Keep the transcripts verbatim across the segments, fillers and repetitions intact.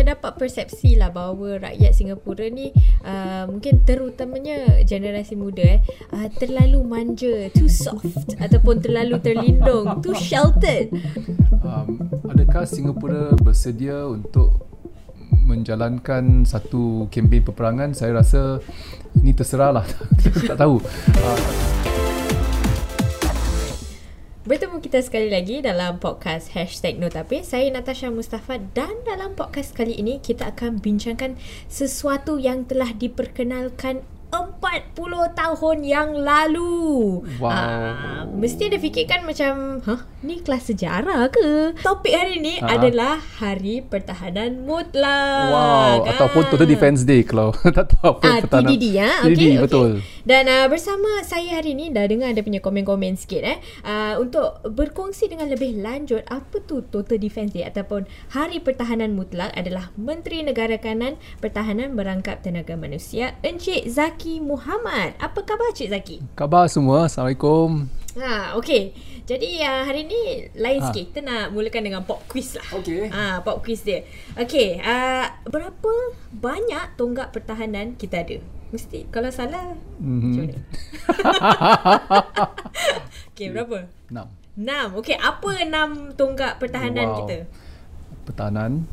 kita dapat persepsi lah bahawa rakyat Singapura ni uh, mungkin terutamanya generasi muda eh, uh, terlalu manja, too soft ataupun terlalu terlindung, too sheltered. Um, adakah Singapura bersedia untuk menjalankan satu kempen peperangan? Saya rasa ini terserahlah. Tak tahu. Bertemu kita sekali lagi dalam podcast hashtag NoTapis. Saya Natasha Mustafa, dan dalam podcast kali ini kita akan bincangkan sesuatu yang telah diperkenalkan empat puluh tahun yang lalu. Wow. Uh, mesti ada fikirkan macam, huh, ni kelas sejarah ke? Topik hari ni ha. adalah Hari Pertahanan Mutlak. Wow. Ha. Ataupun Total Defense Day kalau tak tahu apa uh, pertahanan. T D D ya. Okey. Okay. Betul. Dan uh, bersama saya hari ni, dah dengar ada punya komen-komen sikit eh. Uh, untuk berkongsi dengan lebih lanjut apa tu Total Defense Day ataupun Hari Pertahanan Mutlak adalah Menteri Negara Kanan Pertahanan Merangkap Tenaga Manusia Encik Zaqy Mohamad. Apa khabar Cik Zaqy? Khabar semua. Assalamualaikum. Ha, okey. Jadi uh, hari ni lain ha. sikit. Kita nak mulakan dengan pop quiz lah. Okey. Ha, pop quiz dia. Okey, uh, berapa banyak tonggak pertahanan kita ada? Mesti kalau salah mm-hmm. macam mana? Okey, berapa? enam. enam. Okey, apa enam tonggak pertahanan wow. kita? Pertahanan,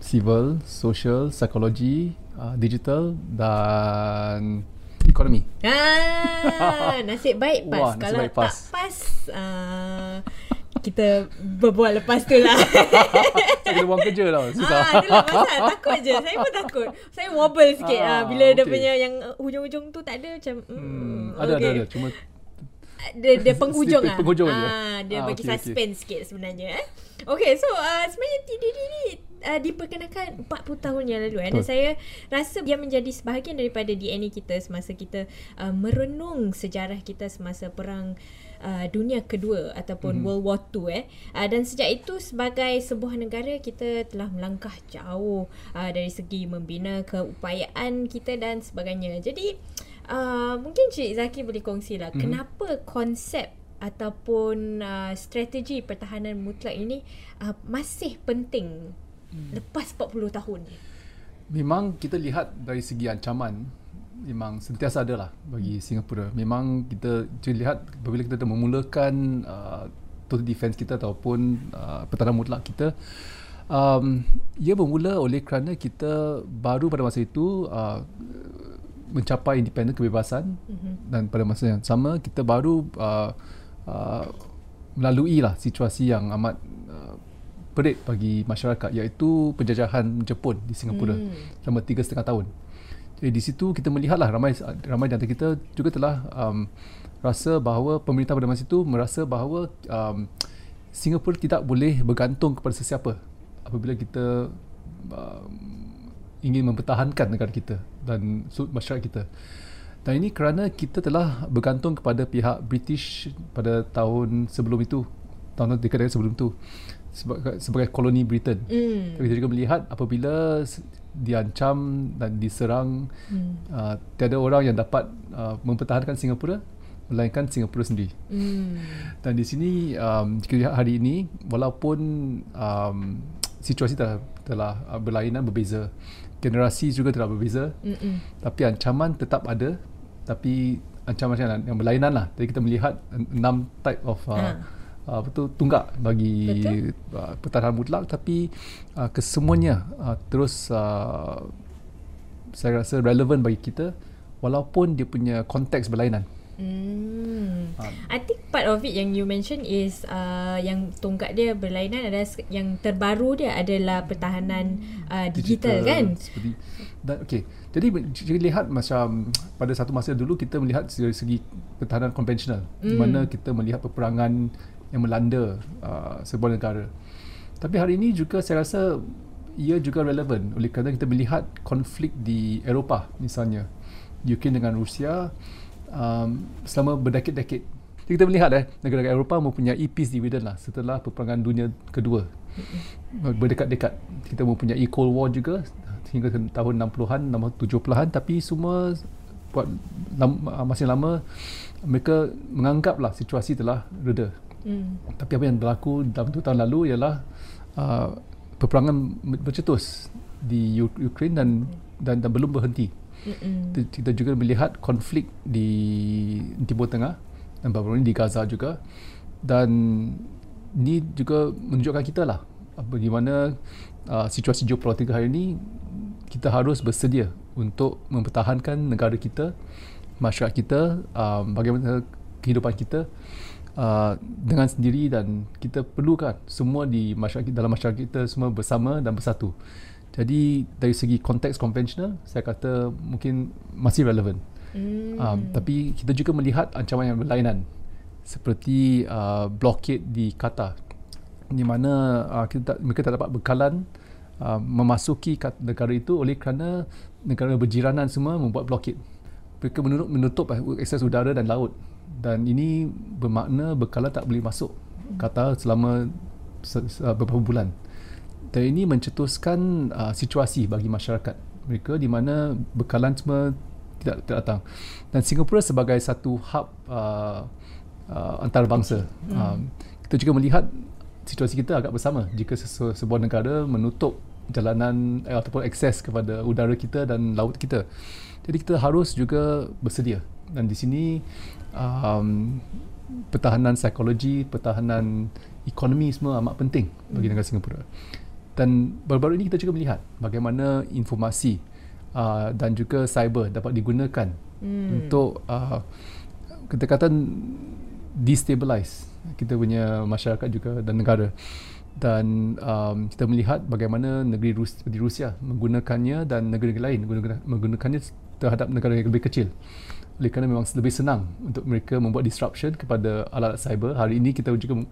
civil, social, psikologi, Uh, digital dan ekonomi. Ah, nasib baik pas. Wah, kalau baik pas. tak pas uh, kita berbual lepas tu lah. Saya kena buang kerja lah. Susah. Ah, itulah pasal. Takut je. Saya pun takut. Saya wobble sikit ah, bila okay. dia punya yang hujung-hujung tu tak ada macam mm, hmm, ada, okay. ada ada cuma dia, dia penghujung lah. Penghujung ah, dia ah, bagi okay, suspense okay. sikit sebenarnya eh. Okay, so uh, sebenarnya T D D ni Uh, diperkenalkan empat puluh tahun yang lalu eh? Dan saya rasa dia menjadi sebahagian daripada D N A kita semasa kita uh, merenung sejarah kita semasa Perang uh, Dunia Kedua ataupun mm. World War Two eh? uh, dan sejak itu sebagai sebuah negara kita telah melangkah jauh uh, dari segi membina keupayaan kita dan sebagainya. Jadi uh, mungkin Cik Zaqy boleh kongsilah mm. kenapa konsep ataupun uh, strategi pertahanan mutlak ini uh, masih penting lepas empat puluh tahun. Memang kita lihat dari segi ancaman, memang sentiasa ada lah bagi Singapura. Memang kita lihat apabila kita memulakan uh, total defense kita ataupun uh, pertahanan mutlak kita, um, ia bermula oleh kerana kita baru pada masa itu uh, mencapai independen, kebebasan, mm-hmm. dan pada masa yang sama kita baru uh, uh, melalui lah situasi yang amat uh, perit bagi masyarakat, iaitu penjajahan Jepun di Singapura hmm. selama tiga setengah tahun. Jadi di situ kita melihatlah ramai ramai di antara kita juga telah um, rasa bahawa pemerintah pada masa itu merasa bahawa um, Singapura tidak boleh bergantung kepada sesiapa apabila kita uh, ingin mempertahankan negara kita dan masyarakat kita. Dan ini kerana kita telah bergantung kepada pihak British pada tahun sebelum itu, tahun dekade sebelum itu, Sebagai, sebagai koloni Britain. Mm. Kita juga melihat apabila diancam dan diserang, mm. uh, tiada orang yang dapat uh, mempertahankan Singapura melainkan Singapura sendiri. Mm. Dan di sini um, jika lihat hari ini, walaupun um, situasi telah, telah berlainan, berbeza, generasi juga telah berbeza, Mm-mm. tapi ancaman tetap ada, tapi ancaman yang berlainan lah. Jadi kita melihat enam type of uh, ha. Uh, betul tunggak bagi uh, pertahanan mutlak, tapi uh, kesemuanya uh, terus uh, saya rasa relevan bagi kita walaupun dia punya konteks berlainan. Hmm. Uh. I think part of it yang you mention is uh, yang tunggak dia berlainan adalah yang terbaru dia adalah pertahanan uh, digital, digital kan. Seperti dan okey. Jadi jika lihat macam pada satu masa dulu kita melihat dari segi pertahanan konvensional, mm. di mana kita melihat peperangan yang melanda uh, sebuah negara. Tapi hari ini juga saya rasa ia juga relevan oleh kerana kita melihat konflik di Eropah, misalnya Ukraine dengan Rusia, um, selama berdekit-dekit. Jadi kita melihat eh, negara-negara Eropah mempunyai peace dividend lah setelah Perang Dunia Kedua. Berdekat-dekat. Kita mempunyai Cold War juga hingga tahun enam puluhan, tujuh puluhan, tapi semua buat lama, masih lama mereka menganggaplah situasi telah reda. Mm. Tapi apa yang berlaku dalam dua tahun lalu ialah uh, perperangan bercetus di Ukraine dan dan, dan belum berhenti. Mm-mm. Kita juga melihat konflik di Timur Tengah dan baru-baru ini di Gaza juga, dan ini juga menunjukkan kita lah bagaimana uh, situasi geopolitik hari ini kita harus bersedia untuk mempertahankan negara kita, masyarakat kita, uh, bagaimana kehidupan kita uh, dengan sendiri, dan kita perlukan semua di masyarakat, dalam masyarakat kita semua bersama dan bersatu. Jadi dari segi konteks konvensional, saya kata mungkin masih relevan. Mm. Um, tapi kita juga melihat ancaman yang berlainan seperti uh, blockade di Qatar, di mana uh, kita, mereka tak dapat bekalan uh, memasuki negara itu oleh kerana negara berjiranan semua membuat blockade. Mereka menutup, menutup akses udara dan laut, dan ini bermakna bekalan tak boleh masuk Qatar selama beberapa bulan. Dan ini mencetuskan uh, situasi bagi masyarakat mereka di mana bekalan semua tidak, tidak datang. Dan Singapura sebagai satu hub uh, uh, antarabangsa, hmm. uh, kita juga melihat situasi kita agak bersama jika sesu- sebuah negara menutup jalanan eh, ataupun akses kepada udara kita dan laut kita. Jadi kita harus juga bersedia, dan di sini um, pertahanan psikologi, pertahanan ekonomi semua amat penting bagi negara Singapura. Dan baru-baru ini kita juga melihat bagaimana informasi uh, dan juga cyber dapat digunakan hmm. untuk uh, kita kata destabilize kita punya masyarakat juga dan negara. Dan um, kita melihat bagaimana negeri Rus- di Rusia menggunakannya, dan negeri-negeri lain menggunakan, menggunakannya terhadap negara yang lebih kecil, oleh kerana memang lebih senang untuk mereka membuat disruption kepada alat-alat cyber. Hari ini kita juga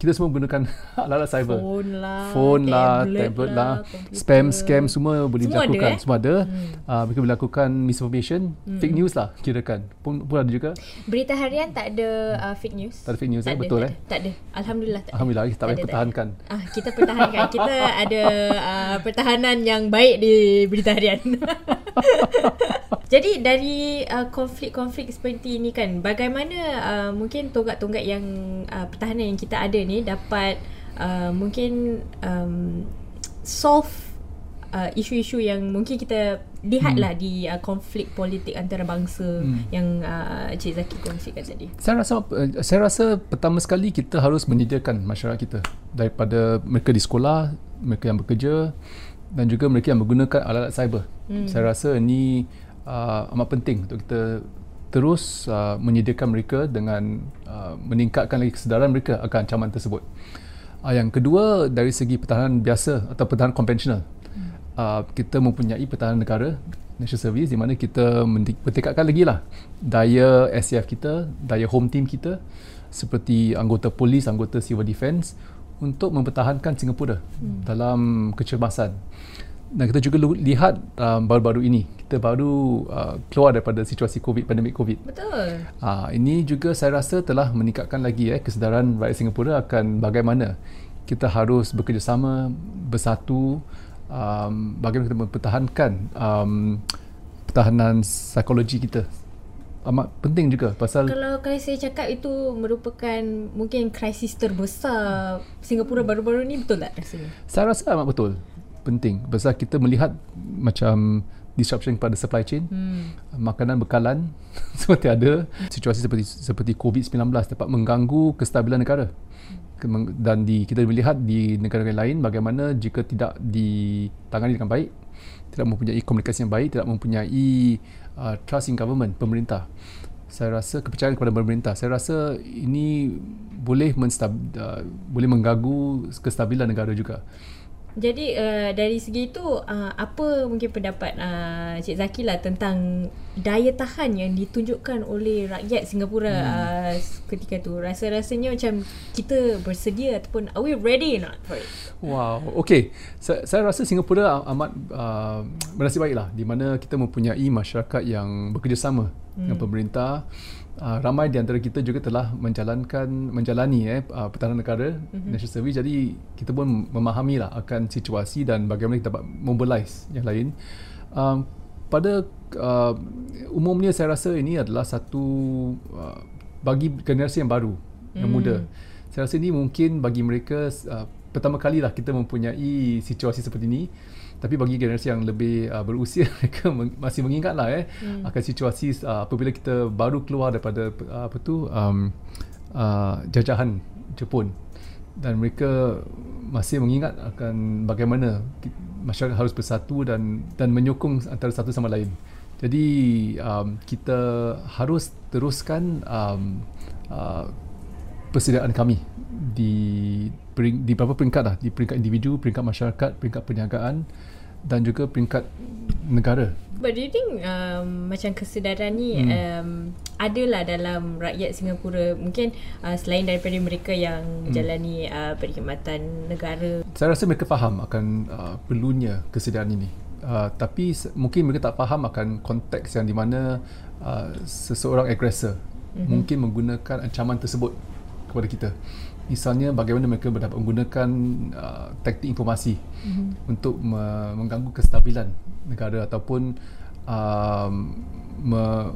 kita semua menggunakan alat-alat cyber. Phone lah, Phone lah tablet, tablet lah, computer. Spam, scam, semua boleh semua dilakukan. Ada, eh? Semua ada. Hmm. Uh, mereka boleh lakukan misinformation, hmm. fake news lah kirakan. Pun, pun ada juga. Berita harian tak ada uh, fake news. Tak ada fake news, tak eh? Ada, betul tak eh? Tak ada. Alhamdulillah tak Alhamdulillah, ada. Alhamdulillah, kita tak payah pertahankan. Ah, kita pertahankan. Kita ada uh, pertahanan yang baik di Berita Harian. Jadi dari uh, konflik-konflik seperti ini kan, bagaimana uh, mungkin tonggak-tonggak yang uh, pertahanan yang kita ada ni dapat uh, mungkin um, solve uh, isu-isu yang mungkin kita lihatlah hmm. di uh, konflik politik antarabangsa hmm. yang uh, Cik Zaqy kongsikan tadi. Saya rasa uh, saya rasa pertama sekali kita harus menyediakan masyarakat kita, daripada mereka di sekolah, mereka yang bekerja, dan juga mereka yang menggunakan alat-alat cyber. Hmm. Saya rasa ini Uh, amat penting untuk kita terus uh, menyediakan mereka dengan uh, meningkatkan lagi kesedaran mereka akan ancaman tersebut. Uh, yang kedua, dari segi pertahanan biasa atau pertahanan konvensional, uh, kita mempunyai pertahanan negara, national service, di mana kita meningkatkan lagi lah daya S A F kita, daya home team kita seperti anggota polis, anggota civil defence untuk mempertahankan Singapura hmm. dalam kecermasan. Dan kita juga lihat um, baru-baru ini kita baru uh, keluar daripada situasi COVID, pandemik COVID. Betul. Uh, ini juga saya rasa telah meningkatkan lagi eh, kesedaran rakyat Singapura akan bagaimana kita harus bekerjasama, bersatu, um, bagaimana kita mempertahankan um, pertahanan psikologi kita. Amat penting juga pasal kalau, kalau saya cakap itu merupakan mungkin krisis terbesar Singapura baru-baru ini, betul tak rasanya? Saya rasa amat betul. Penting sebab kita melihat macam disruption pada supply chain, hmm. makanan bekalan semua tiada. Situasi seperti seperti COVID nineteen dapat mengganggu kestabilan negara, dan di, kita melihat di negara lain bagaimana jika tidak ditangani dengan baik, tidak mempunyai komunikasi yang baik, tidak mempunyai uh, trust in government, pemerintah. Saya rasa kepercayaan kepada pemerintah, saya rasa ini boleh menstabil, uh, boleh mengganggu kestabilan negara juga. Jadi uh, dari segi itu uh, apa mungkin pendapat uh, Cik Zaqy lah tentang daya tahan yang ditunjukkan oleh rakyat Singapura hmm. uh, ketika tu? Rasa-rasanya macam kita bersedia ataupun are we ready or not for it? Wow, okay. Sa- saya rasa Singapura amat uh, bernasib baik lah, di mana kita mempunyai masyarakat yang bekerjasama hmm. dengan pemerintah. Uh, ramai di antara kita juga telah menjalankan menjalani eh uh, pertahanan negara, mm-hmm. national service. Jadi kita pun memahami lah akan situasi dan bagaimana kita dapat mobilize yang lain. Uh, pada uh, umumnya saya rasa ini adalah satu uh, bagi generasi yang baru, yang mm. muda. Saya rasa ini mungkin bagi mereka uh, pertama kalilah kita mempunyai situasi seperti ini. Tapi bagi generasi yang lebih uh, berusia, mereka meng- masih mengingatlah eh hmm. akan situasi uh, apabila kita baru keluar daripada uh, apa tu um, uh, jajahan Jepun, dan mereka masih mengingat akan bagaimana masyarakat harus bersatu dan dan menyokong antara satu sama lain. Jadi um, kita harus teruskan um, uh, persediaan kami di di beberapa peringkat lah, di peringkat individu, peringkat masyarakat, peringkat perniagaan dan juga peringkat negara. But do you think um, macam kesedaran ni hmm. um, adalah dalam rakyat Singapura, mungkin uh, selain daripada mereka yang menjalani hmm. uh, perkhidmatan negara? Saya rasa mereka faham akan uh, perlunya kesedaran ini, uh, tapi mungkin mereka tak faham akan konteks yang di mana uh, seseorang agresor hmm. mungkin menggunakan ancaman tersebut kepada kita. Misalnya bagaimana mereka dapat menggunakan uh, taktik informasi mm-hmm. untuk me- mengganggu kestabilan negara ataupun uh, me-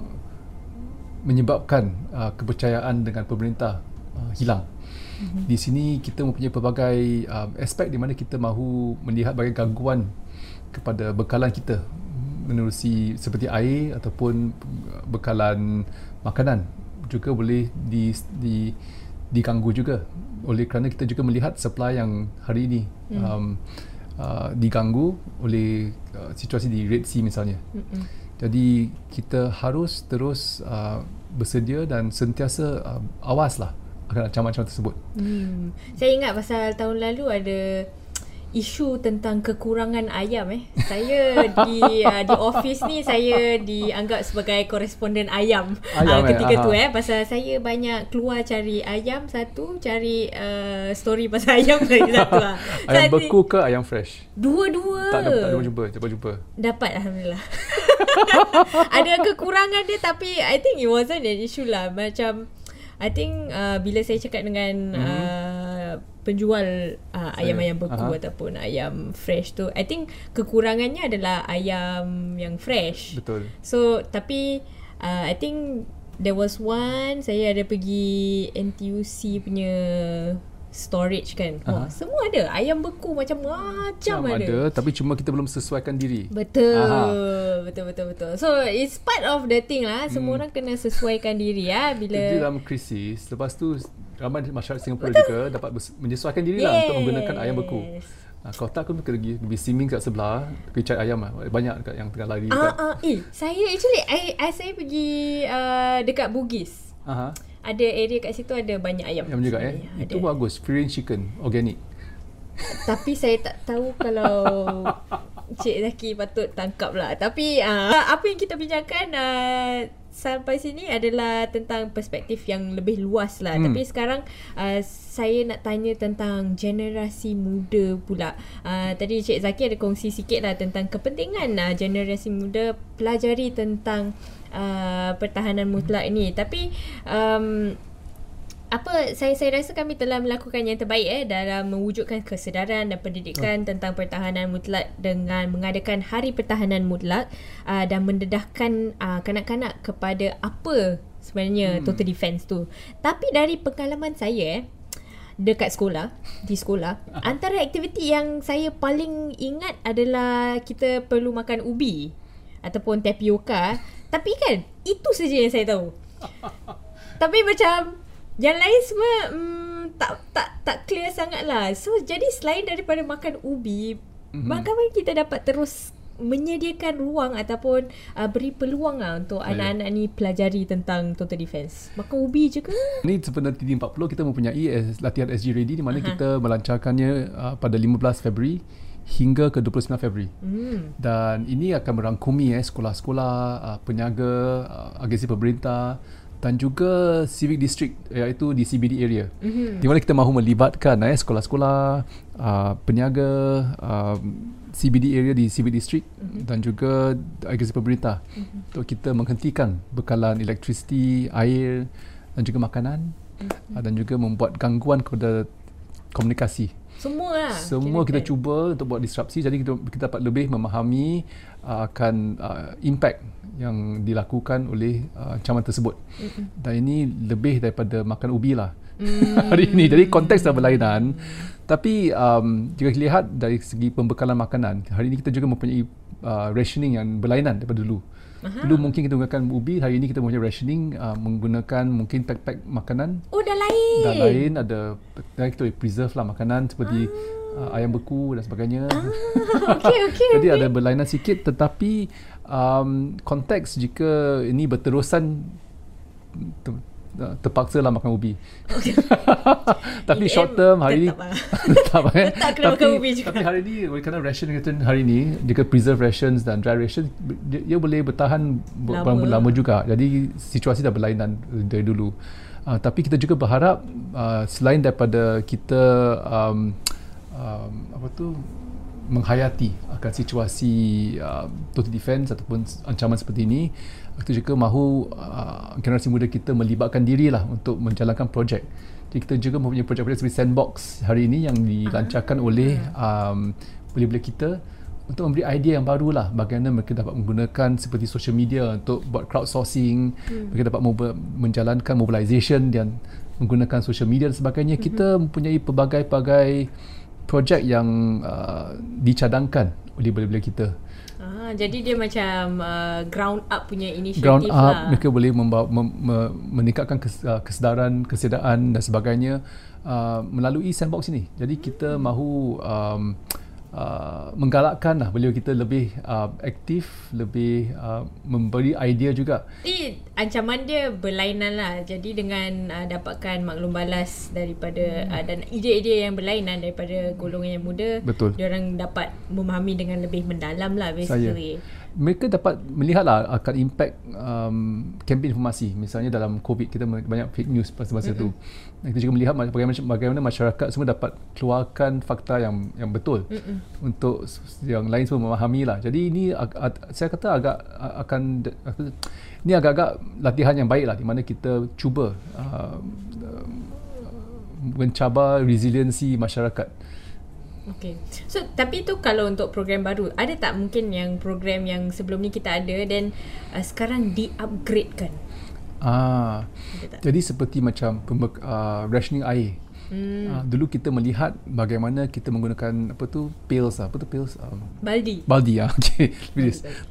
menyebabkan uh, kepercayaan dengan pemerintah uh, hilang. Mm-hmm. Di sini kita mempunyai pelbagai uh, aspek di mana kita mahu melihat bagi gangguan kepada bekalan kita menerusi seperti air ataupun bekalan makanan juga boleh di, di diganggu juga oleh kerana kita juga melihat supply yang hari ini hmm. um, uh, diganggu oleh uh, situasi di Red Sea misalnya. Hmm. Jadi kita harus terus uh, bersedia dan sentiasa uh, awaslah akan ancaman-ancaman tersebut. Hmm. Saya ingat pasal tahun lalu ada isu tentang kekurangan ayam eh. Saya di uh, di office ni saya dianggap sebagai koresponden ayam, ayam uh, ketika eh, tu aha. eh pasal saya banyak keluar cari ayam, satu cari uh, story pasal ayam lagi satu lah. Ayam so, beku ke ayam fresh? Dua-dua. Tak dapat jumpa, dapat jumpa. Dapat alhamdulillah. Ada kekurangan dia tapi I think it wasn't an issue lah. Macam I think uh, bila saya cakap dengan mm-hmm. uh, penjual uh, ayam-ayam beku uh-huh. ataupun ayam fresh tu, I think kekurangannya adalah ayam yang fresh. Betul. So tapi uh, I think there was one, saya ada pergi N T U C punya storage kan. Wah, uh-huh. semua ada ayam beku macam-macam ada. Ada tapi cuma kita belum sesuaikan diri. Betul. Aha. Betul betul betul. So it's part of the thing lah. Semua hmm. orang kena sesuaikan diri ah ya, bila di dalam krisis. Lepas tu ramai masyarakat Singapura betul. Juga dapat menyesuaikan dirilah yes. untuk menggunakan ayam beku. Ha, kalau tak aku pergi pergi swimming kat sebelah, pergi cari ayam lah. Banyak dekat yang tengah lari. Ah, ah, eh, saya actually I, I saya pergi uh, dekat Bugis. Uh-huh. Ada area kat situ ada banyak ayam. Ayam juga eh. Ada. Itu bagus, free range chicken, organic. Tapi saya tak tahu kalau Cik Zaqy patut tangkap lah. Tapi uh, apa yang kita bincangkan uh, sampai sini adalah tentang perspektif yang lebih luas lah. Hmm. Tapi sekarang uh, saya nak tanya tentang generasi muda pula. Uh, tadi Cik Zaqy ada kongsi sikit lah tentang kepentingan uh, generasi muda pelajari tentang uh, pertahanan mutlak ini. Tapi um, apa saya saya rasa kami telah melakukan yang terbaik eh dalam mewujudkan kesedaran dan pendidikan oh. tentang pertahanan mutlak dengan mengadakan Hari Pertahanan Mutlak uh, dan mendedahkan uh, kanak-kanak kepada apa sebenarnya hmm. total defense tu. Tapi dari pengalaman saya eh dekat sekolah, di sekolah, antara aktiviti yang saya paling ingat adalah kita perlu makan ubi ataupun tapioka, tapi kan itu saja yang saya tahu. Tapi macam yang lain semua mm, tak tak tak clear sangat lah. So jadi selain daripada makan ubi, mm-hmm. bagaimana kita dapat terus menyediakan ruang ataupun uh, beri peluang lah untuk yeah. anak-anak ni pelajari tentang total defense? Makan ubi je ke? Ini sebenarnya T D empat puluh kita mempunyai latihan S G Ready di mana Aha. kita melancarkannya uh, pada lima belas Februari hingga ke dua puluh sembilan Februari. Mm. Dan ini akan merangkumi eh, sekolah-sekolah, uh, peniaga, uh, agensi pemerintah dan juga civic district iaitu di C B D area. Mm-hmm. Di mana kita mahu melibatkan eh, sekolah-sekolah, uh, peniaga, uh, C B D area di civic district mm-hmm. dan juga agensi pemerintah mm-hmm. untuk kita menghentikan bekalan elektrisiti, air dan juga makanan mm-hmm. uh, dan juga membuat gangguan kepada komunikasi. Semua lah. Semua kita, kita cuba untuk buat disrupsi. Jadi kita, kita dapat lebih memahami uh, akan uh, impact yang dilakukan oleh uh, ancaman tersebut. Mm-hmm. Dan ini lebih daripada makan ubi lah mm. hari ini. Jadi konteks dah berlainan. Tapi um, jika dilihat dari segi pembekalan makanan, hari ini kita juga mempunyai uh, rationing yang berlainan daripada dulu. Aha. Dulu mungkin kita menggunakan ubi, hari ini kita mempunyai rationing uh, menggunakan mungkin pack-pack makanan. Oh, dah lain. Dah lain, ada dah kita preserve lah makanan seperti ah. uh, ayam beku dan sebagainya. Ah, okay, okay, jadi okay. Ada berlainan sikit, tetapi um, konteks jika ini berterusan ter- terpaksa lah makan ubi. Okay. Tapi E M short term hari ni tetap kan. Tetap kena makan ubi juga. Tapi hari ni kerana ration kita hari ni jika preserve rations dan dry rations dia, dia boleh bertahan lama. lama juga. Jadi situasi dah berlainan dari dulu. Uh, tapi kita juga berharap uh, selain daripada kita um, um, apa tu menghayati akan situasi uh, total defense ataupun ancaman seperti ini, kita juga mahu uh, generasi muda kita melibatkan dirilah untuk menjalankan projek. Jadi kita juga mempunyai projek-projek seperti Sandbox hari ini yang dilancarkan uh-huh. oleh um, belia-belia kita untuk memberi idea yang barulah bagaimana mereka dapat menggunakan seperti social media untuk buat crowdsourcing, hmm. mereka dapat mob- menjalankan mobilisation dan menggunakan social media dan sebagainya. Uh-huh. Kita mempunyai pelbagai-pelbagai projek yang uh, dicadangkan oleh belia-belia kita. Ah, jadi dia macam uh, ground up punya inisiatif lah. Ground up, lah. Mereka boleh membawa, mem, mem, meningkatkan kes, uh, kesedaran, kesediaan dan sebagainya uh, melalui Sandbox ini. Jadi kita hmm. mahu um, uh, menggalakkan lah beliau kita lebih uh, aktif, lebih uh, memberi idea juga. Jadi ancaman dia berlainan lah. Jadi dengan uh, dapatkan maklum balas daripada hmm. uh, dan ide-ide yang berlainan daripada golongan yang muda, betul, diorang dapat memahami dengan lebih mendalam lah basically. Saya. Mereka dapat melihatlah akan impact um, kempen informasi. Misalnya dalam COVID kita banyak fake news masa-masa mm-hmm. tu. Kita juga melihat bagaimana, bagaimana masyarakat semua dapat keluarkan fakta yang yang betul mm-hmm. untuk yang lain semua memahami lah. Jadi ini saya kata agak akan ini agak-agak latihan yang baik lah, di mana kita cuba uh, mencabar resiliensi masyarakat. Okay. So tapi tu kalau untuk program baru, ada tak mungkin yang program yang sebelum ni kita ada dan uh, sekarang di-upgradekan? Ah. Jadi seperti macam pembe- uh, rationing air. Hmm. Uh, dulu kita melihat bagaimana kita menggunakan apa tu pails apa tu pails um, baldi. Baldi ah. Okey.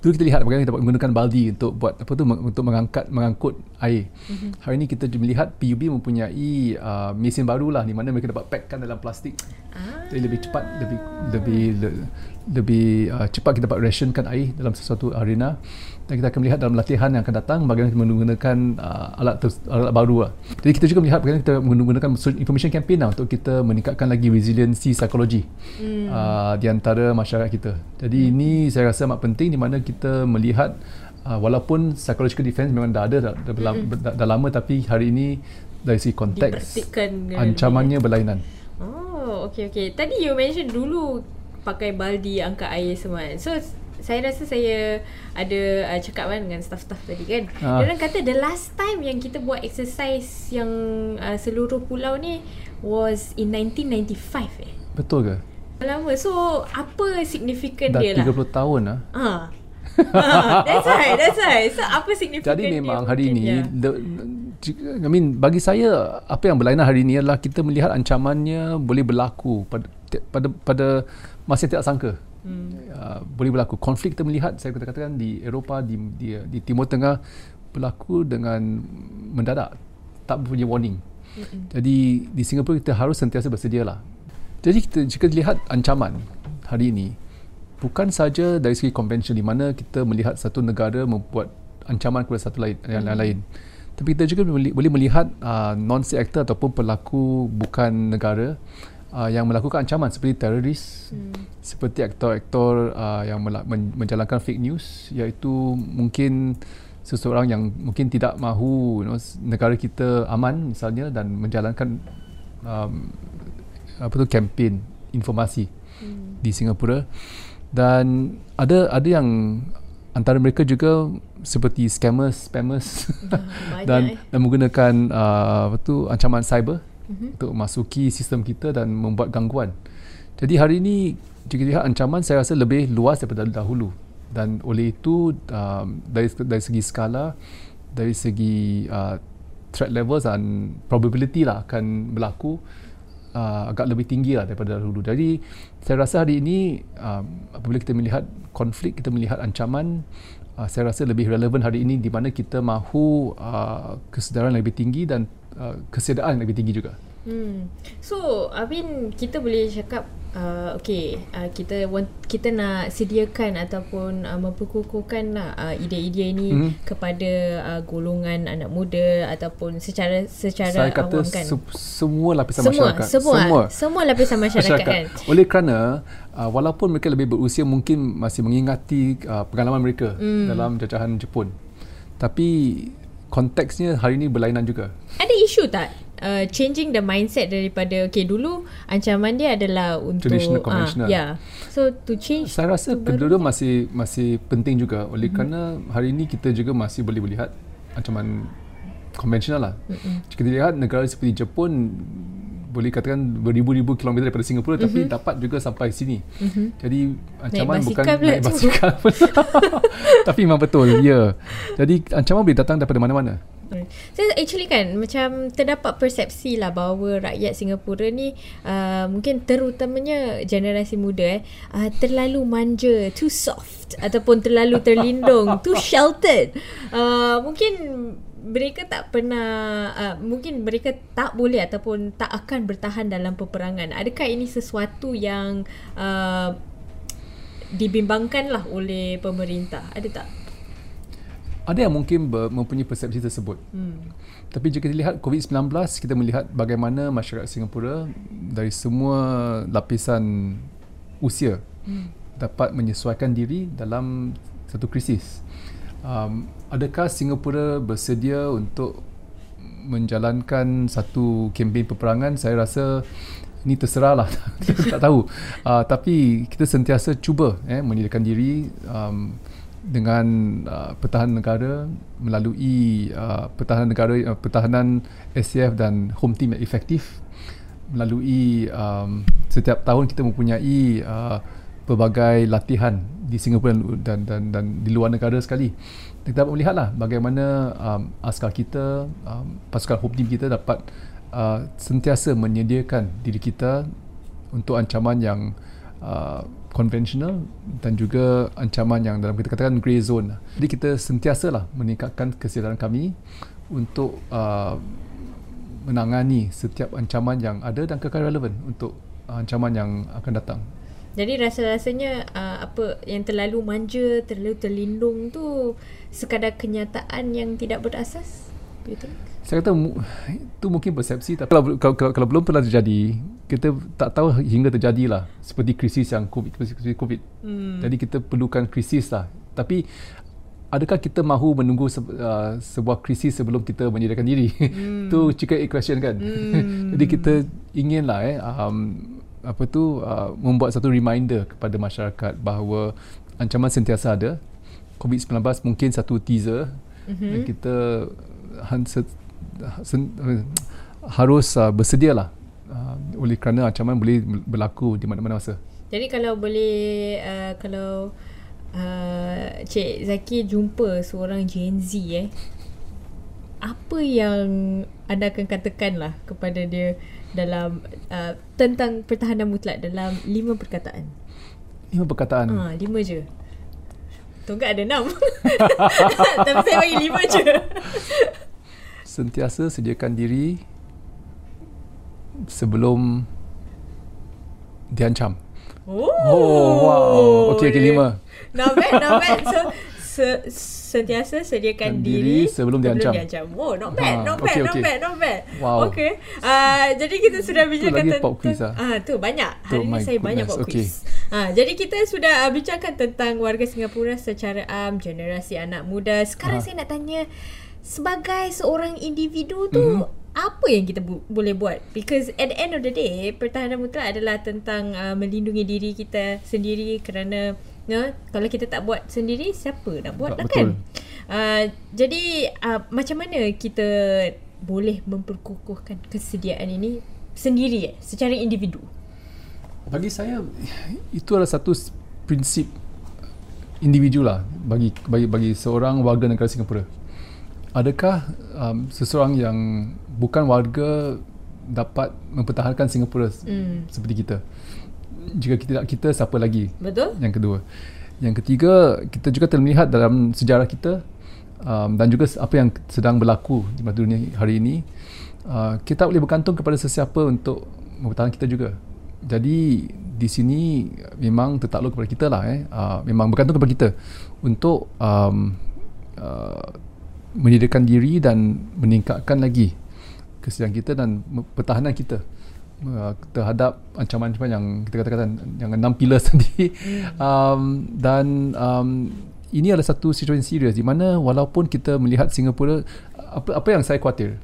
Dulu kita lihat bagaimana kita menggunakan baldi untuk buat apa tu untuk mengangkat mengangkut air. Mm-hmm. Hari ini kita melihat P U B mempunyai uh, mesin barulah di mana mereka dapat packkan dalam plastik. Ah. Jadi lebih cepat lebih lebih le, lebih uh, cepat kita dapat rationkan air dalam sesuatu arena. Dan kita akan melihat dalam latihan yang akan datang bagaimana kita menggunakan uh, alat, ter- alat baru lah. Jadi kita juga melihat bagaimana kita menggunakan information campaign lah untuk kita meningkatkan lagi resiliensi psikologi hmm. uh, di antara masyarakat kita. Jadi hmm. ini saya rasa amat penting di mana kita melihat uh, walaupun psychological defense memang dah ada dah, dah, dah, dah, dah lama, tapi hari ini dari segi konteks ancamannya dia. berlainan. Oh, okay, okay. Tadi you mention dulu pakai baldi angkat air semua. So saya rasa saya ada uh, cakap kan dengan staff-staff tadi kan. Ah. Diorang kata the last time yang kita buat exercise yang uh, seluruh pulau ni was in nineteen ninety-five eh. Betul ke? Lama. So apa signifikan dia lah? Dah tiga puluh tahun lah. Ha. Ha, that's right, that's right. So apa signifikan dia? Jadi memang dia hari ini ya? the, I mean bagi saya apa yang berlainan hari ini adalah kita melihat ancamannya boleh berlaku pada pada pada masa tidak sangka. Hmm. Uh, boleh berlaku. Konflik kita melihat, saya katakan di Eropah, di, di di Timur Tengah berlaku dengan mendadak, tak punya warning. Hmm. Jadi di Singapura kita harus sentiasa bersedialah. Jadi kita jika lihat ancaman hari ini, bukan saja dari segi konvensi di mana kita melihat satu negara membuat ancaman kepada satu lain, hmm. yang lain, tapi kita juga boleh melihat uh, non-state actor ataupun pelaku bukan negara Uh, yang melakukan ancaman seperti teroris, hmm. seperti aktor-aktor uh, yang melak- men- menjalankan fake news, iaitu mungkin seseorang yang mungkin tidak mahu, you know, negara kita aman misalnya dan menjalankan um, apa tu kempen informasi hmm. di Singapura. Dan ada ada yang antara mereka juga seperti scammers, spammers hmm, dan eh. dan menggunakan uh, apa tu ancaman cyber Mm-hmm. untuk masuki sistem kita dan membuat gangguan. Jadi hari ini jika lihat ancaman saya rasa lebih luas daripada dahulu, dan oleh itu um, dari dari segi skala, dari segi uh, threat levels dan probability lah akan berlaku uh, agak lebih tinggi lah daripada dahulu. Jadi saya rasa hari ini um, apabila kita melihat konflik, kita melihat ancaman, uh, saya rasa lebih relevan hari ini di mana kita mahu uh, kesedaran lebih tinggi dan uh, kesediaan lebih tinggi juga. Hmm. So, I mean, kita boleh cakap uh, okay, uh, kita want, kita nak sediakan ataupun uh, memperkukuhkan uh, idea-idea ini hmm. kepada uh, golongan anak muda ataupun secara secara saya kata awam kan? se- semua lapisan semua, masyarakat semua, semua semua lapisan masyarakat, masyarakat. Kan? Oleh kerana uh, walaupun mereka lebih berusia mungkin masih mengingati uh, pengalaman mereka hmm. dalam jajahan Jepun, tapi konteksnya hari ini berlainan juga. Ada isu tak? Uh, changing the mindset daripada okay, dulu ancaman dia adalah untuk traditional, conventional. Uh, yeah. So to change, saya rasa kedua-dua masih masih penting juga, oleh mm-hmm. kerana hari ini kita juga masih boleh melihat ancaman konvensional lah. Mm-hmm. Jika dilihat negara seperti Jepun boleh katakan beribu-ribu kilometer daripada Singapura, mm-hmm. tapi dapat juga sampai sini. Mm-hmm. Jadi ancaman naik bukan naik basikal tapi memang betul ya. Yeah. Jadi ancaman boleh datang daripada mana-mana. So actually kan macam terdapat persepsi lah bahawa rakyat Singapura ni uh, mungkin terutamanya generasi muda eh uh, terlalu manja, too soft ataupun terlalu terlindung, too sheltered. Uh, mungkin mereka tak pernah uh, mungkin mereka tak boleh ataupun tak akan bertahan dalam peperangan. Adakah ini sesuatu yang uh, dibimbangkanlah oleh pemerintah? Ada tak? Ada yang mungkin ber, mempunyai persepsi tersebut. Hmm. Tapi jika dilihat covid sembilan belas, kita melihat bagaimana masyarakat Singapura dari semua lapisan usia hmm. dapat menyesuaikan diri dalam satu krisis. Um, adakah Singapura bersedia untuk menjalankan satu kempen peperangan? Saya rasa ini terserahlah. Tak tahu. Uh, tapi kita sentiasa cuba eh, menyediakan diri um, dengan uh, pertahanan negara melalui uh, pertahanan negara uh, pertahanan S A F dan home team yang efektif, melalui um, setiap tahun kita mempunyai uh, pelbagai latihan di Singapura dan, dan dan di luar negara sekali. Kita dapat melihatlah bagaimana um, askar kita, um, pasukan home team kita dapat uh, sentiasa menyediakan diri kita untuk ancaman yang uh, konvensional dan juga ancaman yang dalam kita katakan grey zone. Jadi kita sentiasalah meningkatkan kesedaran kami untuk uh, menangani setiap ancaman yang ada dan kekal relevan untuk uh, ancaman yang akan datang. Jadi rasa-rasanya uh, apa yang terlalu manja, terlalu terlindung tu sekadar kenyataan yang tidak berasas. You think? Saya kata itu mungkin persepsi, tapi kalau, kalau, kalau belum pernah terjadi, kita tak tahu hingga terjadilah, seperti krisis yang COVID, krisis COVID. Hmm. Jadi kita perlukan krisis lah, tapi adakah kita mahu menunggu se, uh, sebuah krisis sebelum kita menyediakan diri? Hmm. Itu chicken egg question kan. Hmm. Jadi kita inginlah eh, um, apa tu uh, membuat satu reminder kepada masyarakat bahawa ancaman sentiasa ada. covid sembilan belas mungkin satu teaser, mm-hmm. dan kita hanset harus uh, bersedialah uh, oleh kerana ancaman boleh berlaku di mana-mana masa. Jadi kalau boleh uh, kalau uh, Cik Zaqy jumpa seorang Gen Z eh, apa yang anda akan katakanlah kepada dia dalam uh, tentang pertahanan mutlak dalam lima perkataan? Lima perkataan? Ha, lima je. Tonggak ada enam. Tapi saya bagi lima je. Sentiasa sediakan diri sebelum diancam. Oh, oh wow. Okey, okay, lima. Not bad, not bad. So, se- sentiasa sediakan diri, diri sebelum, sebelum diancam. diancam. Wow, not bad, ha, not bad, okay, not okay. bad, not bad. Wow. Okey. Uh, jadi kita sudah bincangkan tentang ah uh, tu banyak. Hari oh, ni saya goodness. banyak pop okay. quiz. Ha, jadi kita sudah uh, bincangkan tentang warga Singapura secara am, um, generasi anak muda. Sekarang ha. saya nak tanya, sebagai seorang individu tu, mm-hmm. apa yang kita bu- boleh buat? Because at the end of the day, pertahanan mutlak adalah tentang uh, melindungi diri kita sendiri, kerana no, kalau kita tak buat sendiri, siapa nak buat tak lah betul. kan? Uh, jadi uh, macam mana kita boleh memperkukuhkan kesediaan ini sendiri eh, secara individu? Bagi saya, itu adalah satu prinsip individu lah bagi, bagi, bagi seorang warga negara Singapura. Adakah um, seseorang yang bukan warga dapat mempertahankan Singapura mm. seperti kita. Jika kita nak kita, siapa lagi? Betul. Yang kedua. Yang ketiga, kita juga terlihat dalam sejarah kita um, dan juga apa yang sedang berlaku di mata dunia hari ini, uh, kita boleh bergantung kepada sesiapa untuk mempertahankan kita juga. Jadi di sini memang tertakluk kepada kita lah eh. Uh, memang bergantung kepada kita untuk um, uh, menyediakan diri dan meningkatkan lagi kesediaan kita dan pertahanan kita uh, terhadap ancaman-ancaman yang kita katakan yang enam pillars tadi. Mm. Um, dan um, ini adalah satu situasi serius di mana walaupun kita melihat Singapura, apa, apa yang saya khawatir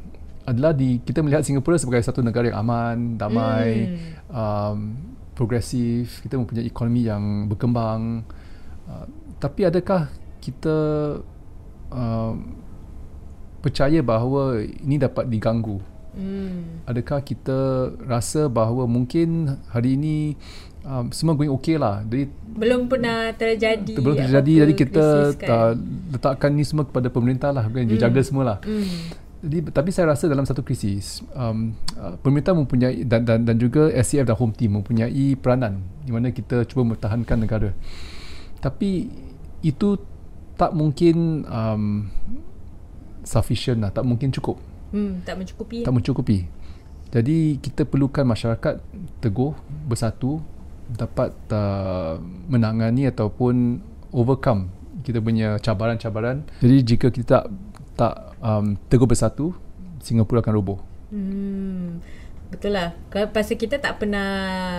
adalah di kita melihat Singapura sebagai satu negara yang aman, damai, mm. um, progresif, kita mempunyai ekonomi yang berkembang. Uh, tapi adakah kita uh, percaya bahawa ini dapat diganggu? Mm. Adakah kita rasa bahawa mungkin hari ini um, semua going okay lah? Jadi, belum pernah terjadi. Belum terjadi, jadi kita uh, letakkan ni semua kepada pemerintah lah, kan? Dia mm. jaga semua lah. Mm. Jadi, tapi saya rasa dalam satu krisis um, uh, pemerintah mempunyai dan, dan, dan juga S A F dan Home Team mempunyai peranan di mana kita cuba mempertahankan negara, tapi itu tak mungkin um, sufficient lah, tak mungkin cukup. hmm, tak mencukupi tak mencukupi jadi kita perlukan masyarakat teguh, bersatu, dapat uh, menangani ataupun overcome kita punya cabaran-cabaran. Jadi jika kita tak tak um, teguh bersatu, Singapura akan roboh. Hmm, betul lah. Pasal kita tak pernah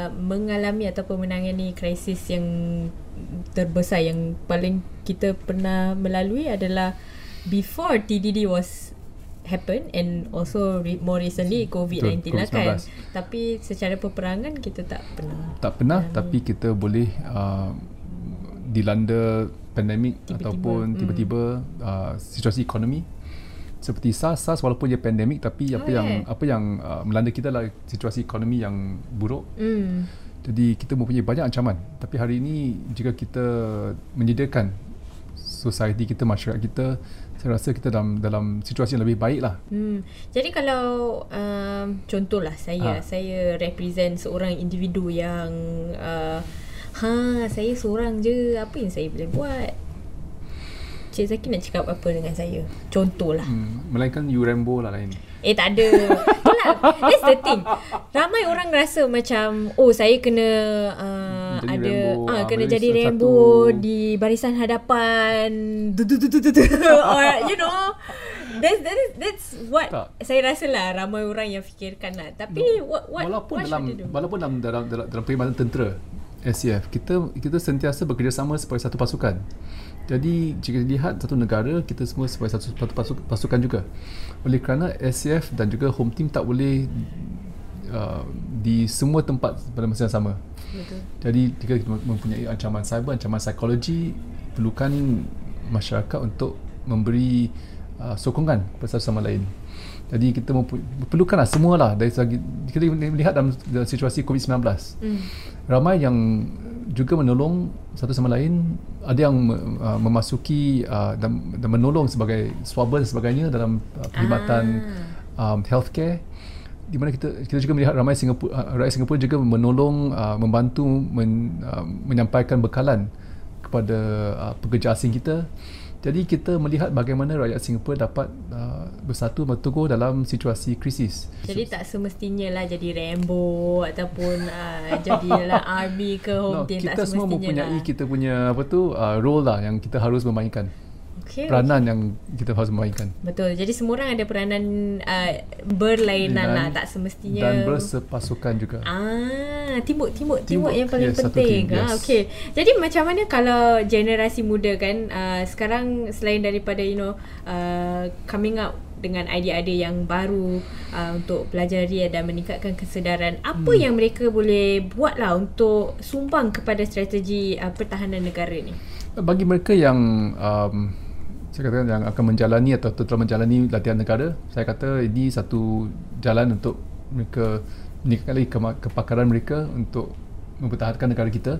mengalami ataupun menangani krisis yang terbesar. Yang paling kita pernah melalui adalah before T D D was happen, and also re- more recently COVID nineteen, betul, lah kan. Tapi secara peperangan kita tak pernah. Tak pernah menangani. Tapi kita boleh uh, dilanda pandemik tiba-tiba, ataupun tiba-tiba mm. uh, situasi ekonomi seperti SARS. SARS walaupun dia pandemik, tapi oh, apa, yeah. yang, apa yang uh, melanda kita lah situasi ekonomi yang buruk. Mm. Jadi kita mempunyai banyak ancaman, tapi hari ini jika kita menyediakan society kita, masyarakat kita, saya rasa kita dalam dalam situasi yang lebih baik lah. Hmm. Jadi kalau um, contohlah saya ha. saya represent seorang individu yang uh, ha, saya seorang je, apa yang saya boleh buat? Cik Zaqy nak cakap apa dengan saya? Contohlah. Hmm, melainkan you Rambo lah lain. Eh tak ada. Itulah, that's the thing. Ramai orang rasa macam, oh saya kena uh, jadi ada, Rambo, ah, kena jadi Rambo satu di barisan hadapan. Or you know, that's that's that's what tak. saya rasa lah ramai orang yang fikirkan lah. Tapi what what walaupun what dalam walaupun dalam dalam dalam, dalam perkhidmatan tentera S A F, kita kita sentiasa bekerjasama sebagai satu pasukan. Jadi jika dilihat satu negara, kita semua sebagai satu, satu pasukan, pasukan juga. Oleh kerana S A F dan juga Home Team tak boleh uh, di semua tempat pada masa yang sama. Betul. Jadi jika kita mempunyai ancaman cyber, ancaman psikologi, perlukan masyarakat untuk memberi uh, sokongan kepada satu sama lain. Jadi kita mempu- perlukanlah semualah dari segi, kita melihat dalam, dalam situasi COVID nineteen. Mm. Ramai yang juga menolong satu sama lain, ada yang uh, memasuki uh, dan, dan menolong sebagai swabber dan sebagainya dalam uh, perkhidmatan ah. um, healthcare, di mana kita kita juga melihat ramai Singapura uh, rakyat Singapura juga menolong, uh, membantu men, uh, menyampaikan bekalan kepada uh, pekerja asing kita. Jadi kita melihat bagaimana rakyat Singapura dapat uh, bersatu berteguh dalam situasi krisis. Jadi tak semestinya lah jadi Rambo ataupun uh, jadilah army ke Home no, Team. Kita tak semua mempunyai lah kita punya apa tu uh, role lah yang kita harus memainkan. Okay, peranan okay. yang kita harus memainkan. Betul. Jadi semua orang ada peranan uh, berlainan lah, tak semestinya. Dan bersepasukan juga. Ah, teamwork, teamwork, teamwork yang paling yes, penting. Team, yes. ah, okay. Jadi macam mana kalau generasi muda kan uh, sekarang, selain daripada you know uh, coming up dengan idea-idea yang baru uh, untuk pelajari dan meningkatkan kesedaran, apa hmm. yang mereka boleh buat lah untuk sumbang kepada strategi uh, pertahanan negara ni? Bagi mereka yang um, saya katakan yang akan menjalani atau telah menjalani latihan negara, saya kata ini satu jalan untuk mereka meningkatkan lagi kepakaran mereka untuk mempertahankan negara kita.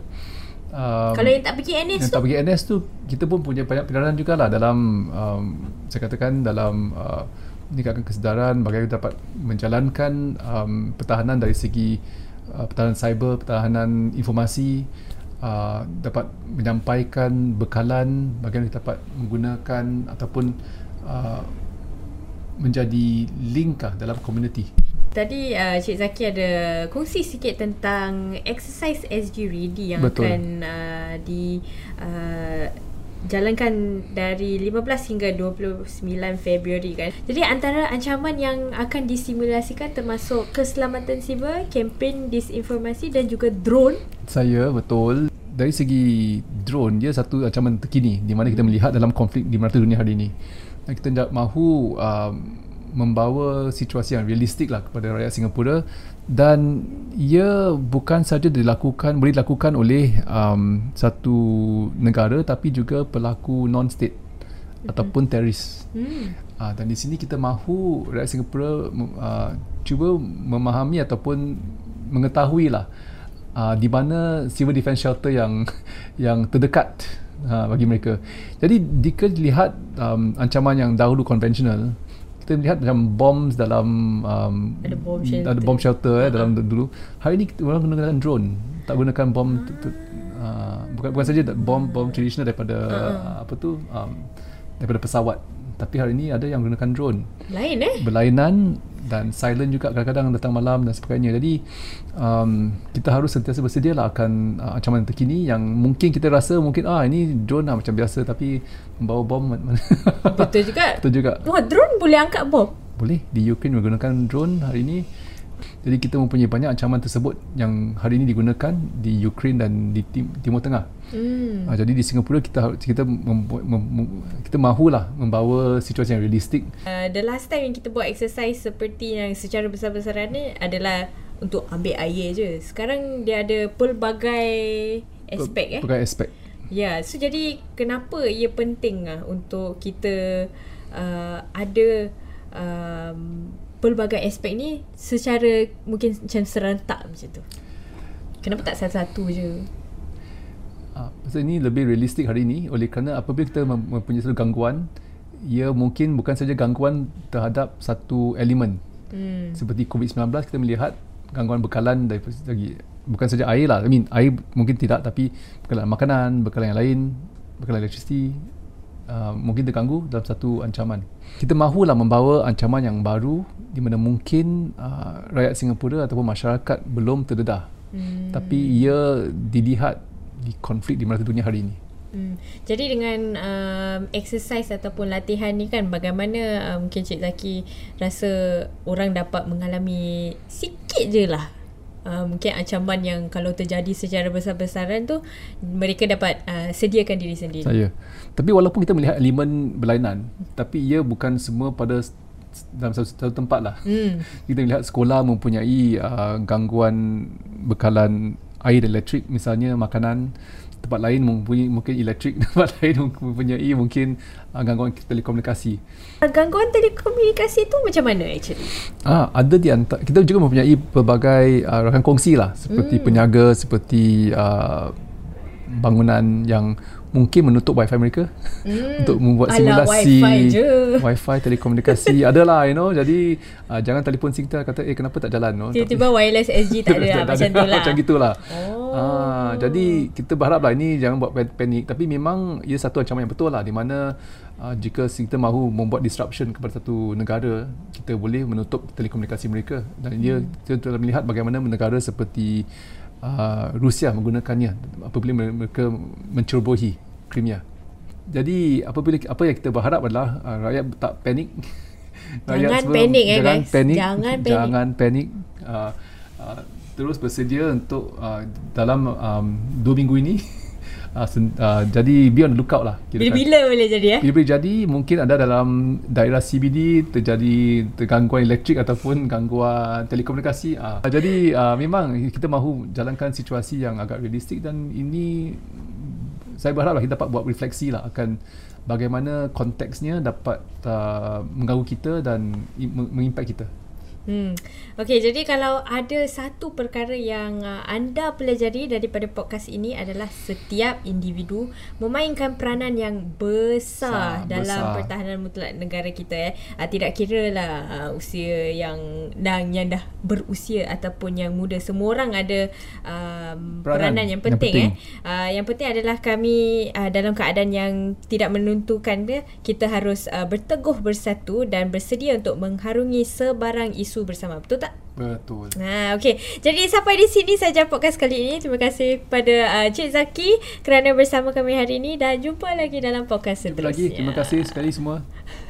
Um, kalau yang tak pergi N S yang tu? tak pergi N S tu, kita pun punya banyak peranan jugalah dalam um, saya katakan dalam uh, meningkatkan kesedaran bagaimana dapat menjalankan um, pertahanan dari segi uh, pertahanan cyber, pertahanan informasi, uh, dapat menyampaikan bekalan bagaimana kita dapat menggunakan ataupun uh, menjadi linkah dalam komuniti. Tadi uh, Cik Zaqy ada kongsi sikit tentang exercise S G Ready yang Betul. akan uh, di uh, jalankan dari lima belas hingga dua puluh sembilan Februari kan. Jadi antara ancaman yang akan disimulasikan termasuk keselamatan siber, kempen disinformasi dan juga drone. Saya betul. Dari segi drone, dia satu ancaman terkini di mana kita melihat dalam konflik di merata dunia hari ini. Dan kita tidak mahu um, membawa situasi yang realistik lah kepada rakyat Singapura, dan ia bukan saja dilakukan boleh dilakukan oleh um, satu negara tapi juga pelaku non-state mm-hmm. ataupun teroris. Mm. Uh, dan di sini kita mahu rakyat Singapura uh, cuba memahami ataupun mengetahui lah uh, di mana civil defense shelter yang yang terdekat uh, bagi mereka. Jadi jika dilihat um, ancaman yang dahulu konvensional, kita melihat macam bombs dalam um, ada bomb shelter, ada bomb shelter eh, dalam dulu. Hari ini orang gunakan drone, tak gunakan bom tu, tu, uh, bukan bukan saja bom bom tradisional daripada uh, apa tu um, daripada pesawat, tapi hari ini ada yang gunakan drone lain eh berlainan dan silent juga, kadang-kadang datang malam dan sebagainya. Jadi um, kita harus sentiasa bersedia lah akan uh, ancaman terkini yang mungkin kita rasa mungkin ah ini drone lah macam biasa, tapi membawa bom mana-mana. Betul juga. Betul juga. Wah, drone boleh angkat bom? Boleh. Di Ukraine menggunakan drone hari ini. Jadi kita mempunyai banyak ancaman tersebut yang hari ini digunakan di Ukraine dan di Tim- Timur Tengah. Mm. Uh, jadi di Singapura kita kita mem- mem- kita mahulah membawa situasi yang realistik. Uh, the last time yang kita buat exercise seperti yang secara besar-besaran ni adalah untuk ambil air je. Sekarang dia ada pelbagai aspek Pel- eh. Pelbagai aspek. Ya, yeah. So jadi kenapa ia penting ah untuk kita uh, ada um, pelbagai aspek ni secara mungkin macam serentak macam tu? Kenapa tak satu-satu je? Ah, pasal ini lebih realistik hari ini oleh kerana apabila kita mempunyai satu gangguan, ia mungkin bukan saja gangguan terhadap satu elemen. Hmm. Seperti covid sembilan belas, kita melihat gangguan bekalan dari segi bukan saja air lah. I mean, air mungkin tidak, tapi bekalan makanan, bekalan yang lain, bekalan elektrisiti, Uh, mungkin terganggu dalam satu ancaman. Kita mahulah membawa ancaman yang baru di mana mungkin uh, rakyat Singapura ataupun masyarakat belum terdedah. Hmm. Tapi ia dilihat di konflik di merata dunia hari ini. Hmm. Jadi dengan um, exercise ataupun latihan ni kan, bagaimana um, mungkin Cik Zaqy rasa orang dapat mengalami sikit je lah Uh, mungkin ancaman yang kalau terjadi secara besar-besaran tu mereka dapat uh, sediakan diri sendiri. Saya. Tapi walaupun kita melihat elemen berlainan, tapi ia bukan semua pada dalam satu, satu tempat lah. Mm. Kita melihat sekolah mempunyai uh, gangguan bekalan air dan elektrik, misalnya makanan. Tempat lain mempunyai mungkin elektrik, tempat lain mempunyai mungkin uh, gangguan telekomunikasi. Gangguan telekomunikasi tu macam mana actually? Ah, ada di antara, kita juga mempunyai pelbagai uh, rakan kongsi lah, seperti hmm. peniaga, seperti uh, bangunan yang mungkin menutup wifi mereka hmm. untuk membuat simulasi. Alah, wifi je. Wifi telekomunikasi adalah, you know. Jadi uh, jangan telefon Singtel kata eh kenapa tak jalan, no? Tiba-tiba wireless S G tak ada lah, macam tu lah. Macam gitulah. Oh. Uh, jadi kita berharaplah ini jangan buat panik, tapi memang ia satu ancaman yang betul lah, di mana uh, jika Singtel mahu membuat disruption kepada satu negara, kita boleh menutup telekomunikasi mereka. Dan hmm. ia kita telah melihat bagaimana negara seperti Uh, Rusia menggunakannya apabila mereka mencerobohi Crimea. Jadi apabila apa yang kita berharap adalah uh, rakyat tak panik. Rakyat jangan semua, panik eh jangan guys. Panik, jangan panik. Jangan panik. Uh, uh, terus bersedia untuk uh, dalam um, dua minggu ini. Uh, sen, uh, jadi be on the lookout lah. Bila-bila boleh jadi eh? Bila-bila jadi, mungkin anda dalam daerah C B D terjadi gangguan elektrik ataupun gangguan telekomunikasi. Uh, jadi uh, memang kita mahu jalankan situasi yang agak realistik, dan ini saya berharap lah kita dapat buat refleksi lah akan bagaimana konteksnya dapat uh, mengganggu kita dan i- mengimpact kita. Hmm. Okey, jadi kalau ada satu perkara yang uh, anda pelajari daripada podcast ini adalah setiap individu memainkan peranan yang besar, besar dalam besar. pertahanan mutlak negara kita eh. Uh, tidak kiralah uh, usia yang dah yang dah berusia ataupun yang muda, semua orang ada um, peranan, peranan yang penting, yang penting. eh. Uh, yang penting adalah kami uh, dalam keadaan yang tidak menentukan dia, kita harus uh, berteguh bersatu dan bersedia untuk mengharungi sebarang isu bersama. Betul tak? Betul. Ha, okay. Jadi sampai di sini saja podcast kali ini. Terima kasih kepada uh, Cik Zaqy kerana bersama kami hari ini dan jumpa lagi dalam podcast seterusnya. Jumpa lagi. Terima kasih sekali semua.